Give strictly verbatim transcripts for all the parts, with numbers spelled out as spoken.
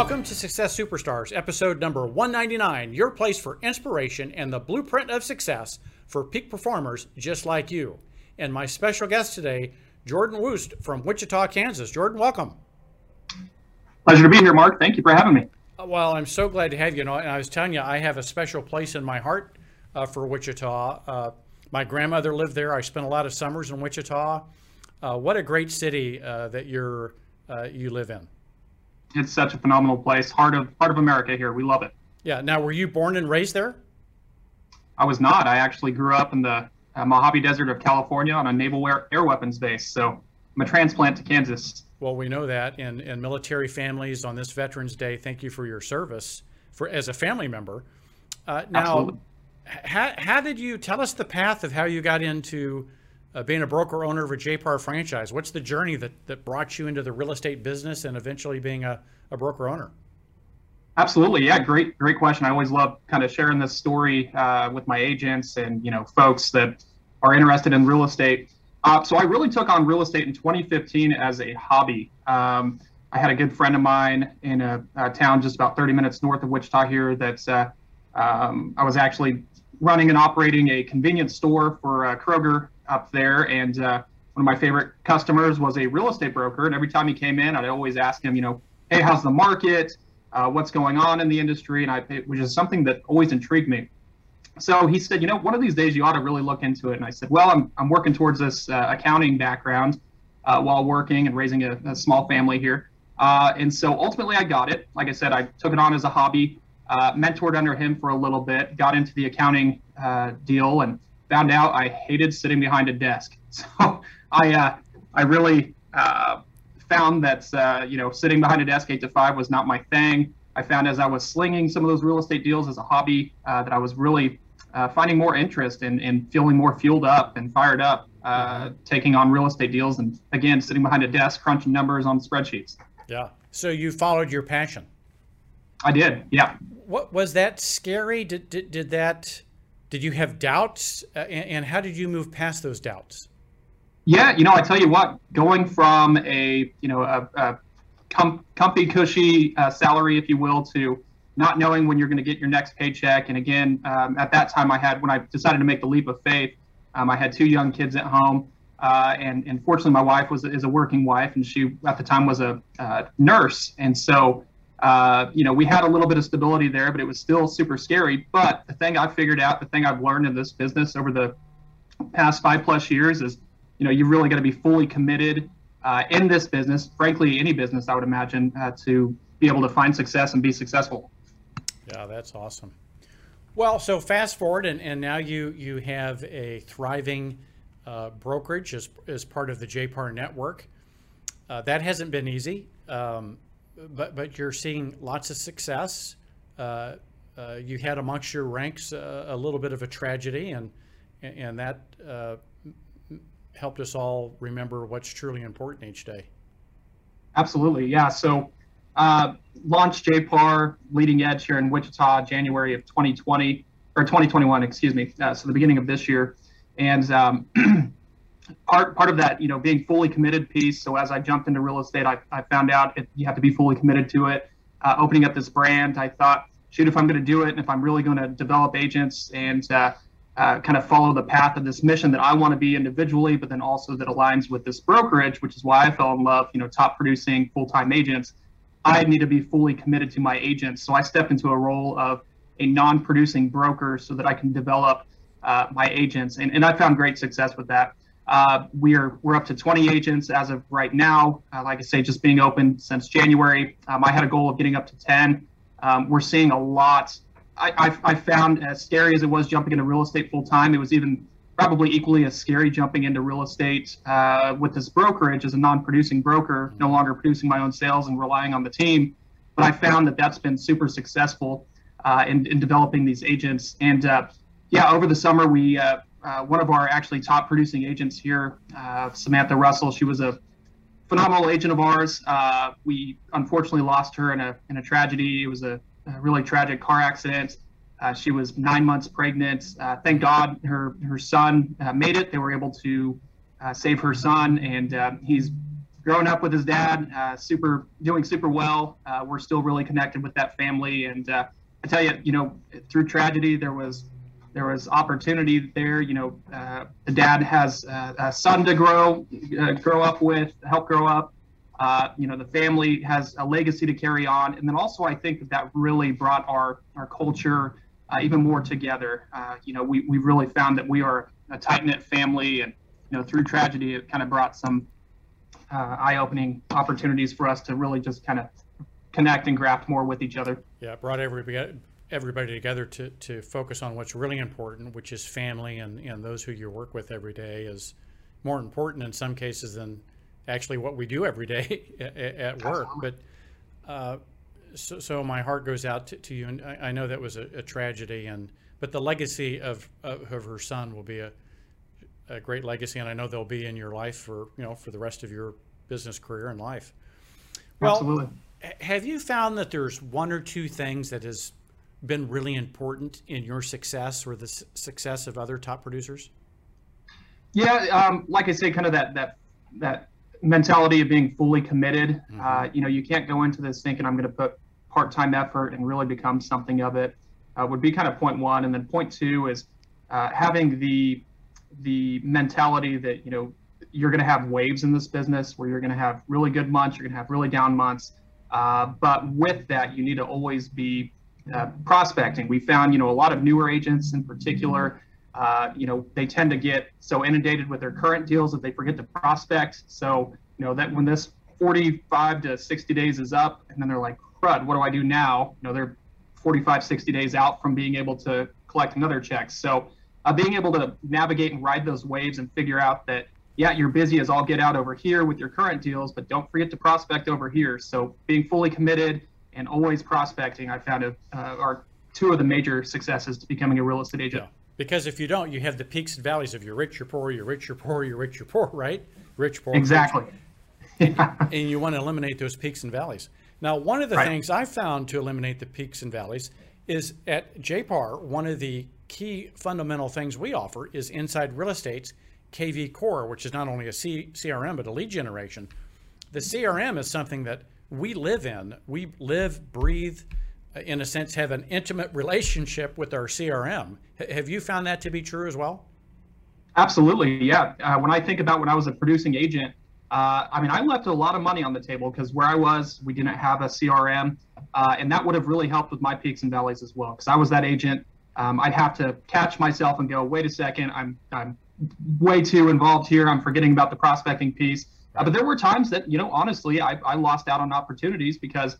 Welcome to Success Superstars, episode number one ninety-nine, your place for inspiration and the blueprint of success for peak performers just like you. And my special guest today, Jordan Wuest from Wichita, Kansas. Jordan, welcome. Pleasure to be here, Mark. Thank you for having me. Well, I'm so glad to have you. And I was telling you, I have a special place in my heart uh, for Wichita. Uh, my grandmother lived there. I spent a lot of summers in Wichita. Uh, what a great city uh, that you're, uh, you live in. It's such a phenomenal place, heart of heart of America here. We love it. Yeah. Now, were you born and raised there? I was not. I actually grew up in the uh, Mojave Desert of California on a naval air weapons base. So I'm a transplant to Kansas. Well, we know that, and and military families on this Veterans Day, thank you for your service for as a family member. Uh, now, Absolutely. how how did you tell us the path of how you got into Uh, being a broker owner of a J P A R franchise? What's the journey that, that brought you into the real estate business and eventually being a, a broker owner? Absolutely. Yeah. Great, great question. I always love kind of sharing this story uh, with my agents and, you know, folks that are interested in real estate. Uh, so I really took on real estate in twenty fifteen as a hobby. Um, I had a good friend of mine in a, a town just about thirty minutes north of Wichita here that uh, um, I was actually running and operating a convenience store for uh, Kroger up there, and uh, one of my favorite customers was a real estate broker, and every time he came in, I'd always ask him, you know, hey, how's the market? Uh, what's going on in the industry? And I, it was just something that always intrigued me. So he said, you know, one of these days you ought to really look into it. And I said, well, I'm, I'm working towards this uh, accounting background uh, while working and raising a, a small family here. Uh, and so ultimately I got it. Like I said, I took it on as a hobby, uh, mentored under him for a little bit, got into the accounting uh, deal, and found out I hated sitting behind a desk. So I uh, I really uh, found that, uh, you know, sitting behind a desk eight to five was not my thing. I found as I was slinging some of those real estate deals as a hobby uh, that I was really uh, finding more interest and in, in feeling more fueled up and fired up, uh, taking on real estate deals. And again, sitting behind a desk, crunching numbers on spreadsheets. Yeah. So you followed your passion. I did. Yeah. What was that scary? Did, did, did that... Did you have doubts, uh, and, and how did you move past those doubts? Yeah, you know, I tell you what, going from a, you know, a, a com comfy, cushy uh, salary, if you will, to not knowing when you're going to get your next paycheck. And again, um, at that time I had, when I decided to make the leap of faith, um, I had two young kids at home. Uh, and, and fortunately, my wife was is a working wife, and she at the time was a uh, nurse. And so Uh, you know, we had a little bit of stability there, but it was still super scary. But the thing I figured out, the thing I've learned in this business over the past five plus years is, you know, you really got to be fully committed uh, in this business, frankly, any business, I would imagine, uh, to be able to find success and be successful. Yeah, that's awesome. Well, so fast forward, and, and now you, you have a thriving uh, brokerage as, as part of the J P A R network. Uh, that hasn't been easy. Um, But, but you're seeing lots of success. Uh, uh, you had amongst your ranks uh, a little bit of a tragedy, and, and that uh, helped us all remember what's truly important each day. Absolutely, yeah. So uh, launched J P A R, Leading Edge here in Wichita, January of twenty twenty, or twenty twenty-one, excuse me, uh, so the beginning of this year. And um, Part part of that, you know, being fully committed piece. So as I jumped into real estate, I, I found out it, you have to be fully committed to it. Uh, opening up this brand, I thought, shoot, if I'm going to do it, and if I'm really going to develop agents and uh, uh, kind of follow the path of this mission that I want to be individually, but then also that aligns with this brokerage, which is why I fell in love, you know, top producing full-time agents, I need to be fully committed to my agents. So I stepped into a role of a non-producing broker so that I can develop uh, my agents. And, and I found great success with that. Uh, we are, we're up to twenty agents as of right now. Uh, like I say, just being open since January. Um, I had a goal of getting up to ten. Um, we're seeing a lot. I, I, I found, as scary as it was jumping into real estate full time, it was even probably equally as scary jumping into real estate uh, with this brokerage as a non-producing broker, no longer producing my own sales and relying on the team. But I found that that's been super successful uh, in, in developing these agents. And uh, yeah, over the summer, we, uh, Uh, one of our actually top producing agents here, uh, Samantha Russell, she was a phenomenal agent of ours. Uh, we unfortunately lost her in a, in a tragedy. It was a, a really tragic car accident. Uh, she was nine months pregnant. Uh, thank God her, her son uh, made it. They were able to uh, save her son, and uh, he's growing up with his dad, uh, super doing super well. Uh, we're still really connected with that family, and uh, I tell you, you know, through tragedy there was there was opportunity there. You know, uh, the dad has uh, a son to grow uh, grow up with, help grow up. Uh, you know, the family has a legacy to carry on, and then also I think that that really brought our our culture uh, even more together. Uh, you know, we we really found that we are a tight-knit family, and you know, through tragedy it kind of brought some uh, eye-opening opportunities for us to really just kind of connect and graft more with each other. Yeah, it brought everybody everybody together to to focus on what's really important, which is family and and those who you work with every day is more important in some cases than actually what we do every day at work. But uh, so, so my heart goes out to, to you, and I, I know that was a, a tragedy, and but the legacy of, of, of her son will be a, a great legacy, and I know they'll be in your life for, you know, for the rest of your business career and life. Well, absolutely. Have you found that there's one or two things that has been really important in your success or the su success of other top producers? Yeah, um, like I say, kind of that, that, that, mentality of being fully committed. Mm-hmm. Uh, you know, you can't go into this thinking I'm going to put part-time effort and really become something of it. Uh, would be kind of point one, and then point two is uh, having the the mentality that you know you're going to have waves in this business where you're going to have really good months, you're going to have really down months. Uh, but with that, you need to always be uh, prospecting. We found you know a lot of newer agents in particular. Mm-hmm. Uh, you know, they tend to get so inundated with their current deals that they forget to prospect. So, you know, that when this forty-five to sixty days is up and then they're like, crud, what do I do now? You know, they're forty-five, sixty days out from being able to collect another check. So uh, being able to navigate and ride those waves and figure out that, yeah, you're busy as all get out over here with your current deals, but don't forget to prospect over here. So being fully committed and always prospecting, I found uh, are two of the major successes to becoming a real estate agent. Yeah. Because if you don't, you have the peaks and valleys of you're rich, you're poor, you're rich, you're poor, you're rich, you're poor, right? Rich, poor. Exactly. Rich. Yeah. And, and you want to eliminate those peaks and valleys. Now, one of the right. things I found to eliminate the peaks and valleys is at J P A R, one of the key fundamental things we offer is Inside Real Estate's K V Core, which is not only a C CRM, but a lead generation. The C R M is something that we live in. We live, breathe, in a sense, have an intimate relationship with our C R M. H have you found that to be true as well? Absolutely, yeah. Uh, when I think about when I was a producing agent, uh, I mean, I left a lot of money on the table because where I was, we didn't have a C R M, uh, and that would have really helped with my peaks and valleys as well. Because I was that agent, um, I'd have to catch myself and go, wait a second, I'm I'm way too involved here. I'm forgetting about the prospecting piece. Uh, but there were times that, you know, honestly, I, I lost out on opportunities because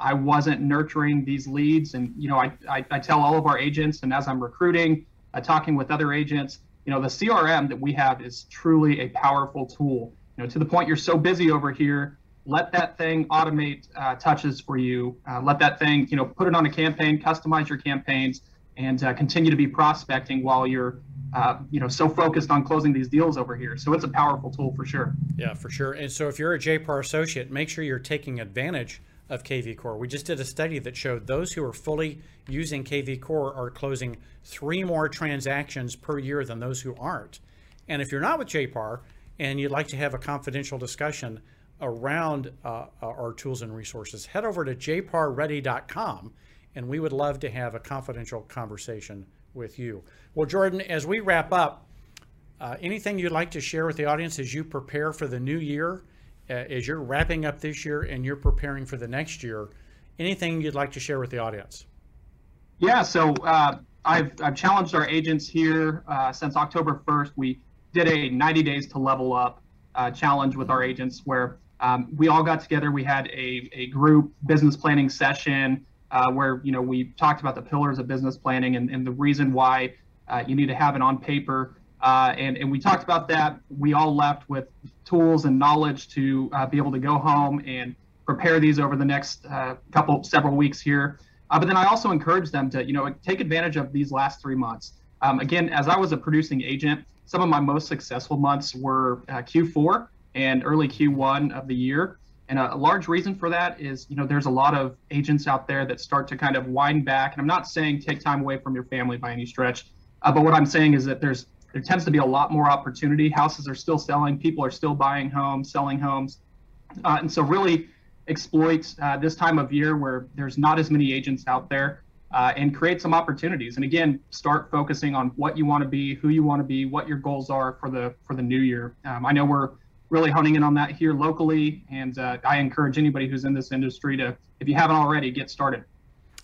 I wasn't nurturing these leads. And, you know, I, I, I tell all of our agents, and as I'm recruiting, uh, talking with other agents, you know, the C R M that we have is truly a powerful tool. You know, to the point you're so busy over here, let that thing automate uh, touches for you. Uh, let that thing, you know, put it on a campaign, customize your campaigns, and uh, continue to be prospecting while you're, uh, you know, so focused on closing these deals over here. So it's a powerful tool for sure. Yeah, for sure. And so if you're a J P A R associate, make sure you're taking advantage of K V Core. We just did a study that showed those who are fully using K V Core are closing three more transactions per year than those who aren't. And if you're not with J P A R and you'd like to have a confidential discussion around uh, our tools and resources, head over to J P A R ready dot com and we would love to have a confidential conversation with you. Well, Jordan, as we wrap up, uh, anything you'd like to share with the audience as you prepare for the new year? Uh, as you're wrapping up this year and you're preparing for the next year, anything you'd like to share with the audience? Yeah, so uh, I've, I've challenged our agents here uh, since October first. We did a ninety days to level up uh, challenge with our agents where um, we all got together. We had a, a group business planning session uh, where, you know, we talked about the pillars of business planning and, and the reason why uh, you need to have it on paper. Uh, and, and we talked about that. We all left with tools and knowledge to uh, be able to go home and prepare these over the next uh, couple, several weeks here. Uh, but then I also encourage them to, you know, take advantage of these last three months. Um, again, as I was a producing agent, some of my most successful months were uh, Q four and early Q one of the year. And a, a large reason for that is, you know, there's a lot of agents out there that start to kind of wind back. And I'm not saying take time away from your family by any stretch. Uh, but what I'm saying is that there's There tends to be a lot more opportunity. Houses are still selling, people are still buying homes, selling homes. Uh, and so really exploit uh, this time of year where there's not as many agents out there uh, and create some opportunities. And again, start focusing on what you want to be, who you want to be, what your goals are for the for the new year. Um, I know we're really honing in on that here locally, and uh, I encourage anybody who's in this industry to, if you haven't already, get started.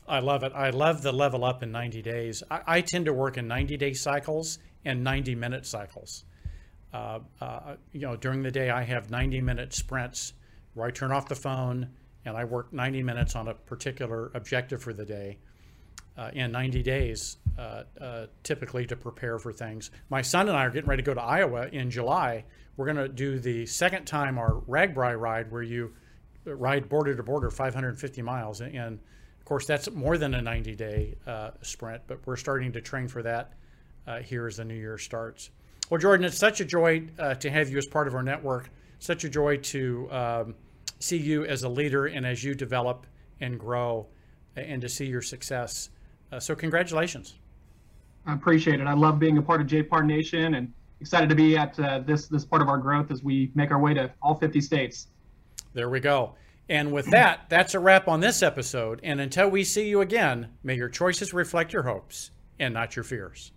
I love it. I love the level up in ninety days. I, I tend to work in ninety day cycles and ninety minute cycles. Uh, uh, you know, during the day I have ninety minute sprints where I turn off the phone and I work ninety minutes on a particular objective for the day, uh, in ninety days, uh, uh, typically to prepare for things. My son and I are getting ready to go to Iowa in July. We're going to do the second time our RAGBRAI ride, where you ride border to border five hundred fifty miles. And, and of course, that's more than a ninety day uh, sprint, but we're starting to train for that uh, here as the new year starts. Well, Jordan, it's such a joy uh, to have you as part of our network. Such a joy to um, see you as a leader and as you develop and grow and to see your success. Uh, so congratulations. I appreciate it. I love being a part of J PAR Nation and excited to be at uh, this, this part of our growth as we make our way to all fifty states. There we go. And with that, that's a wrap on this episode. And until we see you again, may your choices reflect your hopes and not your fears.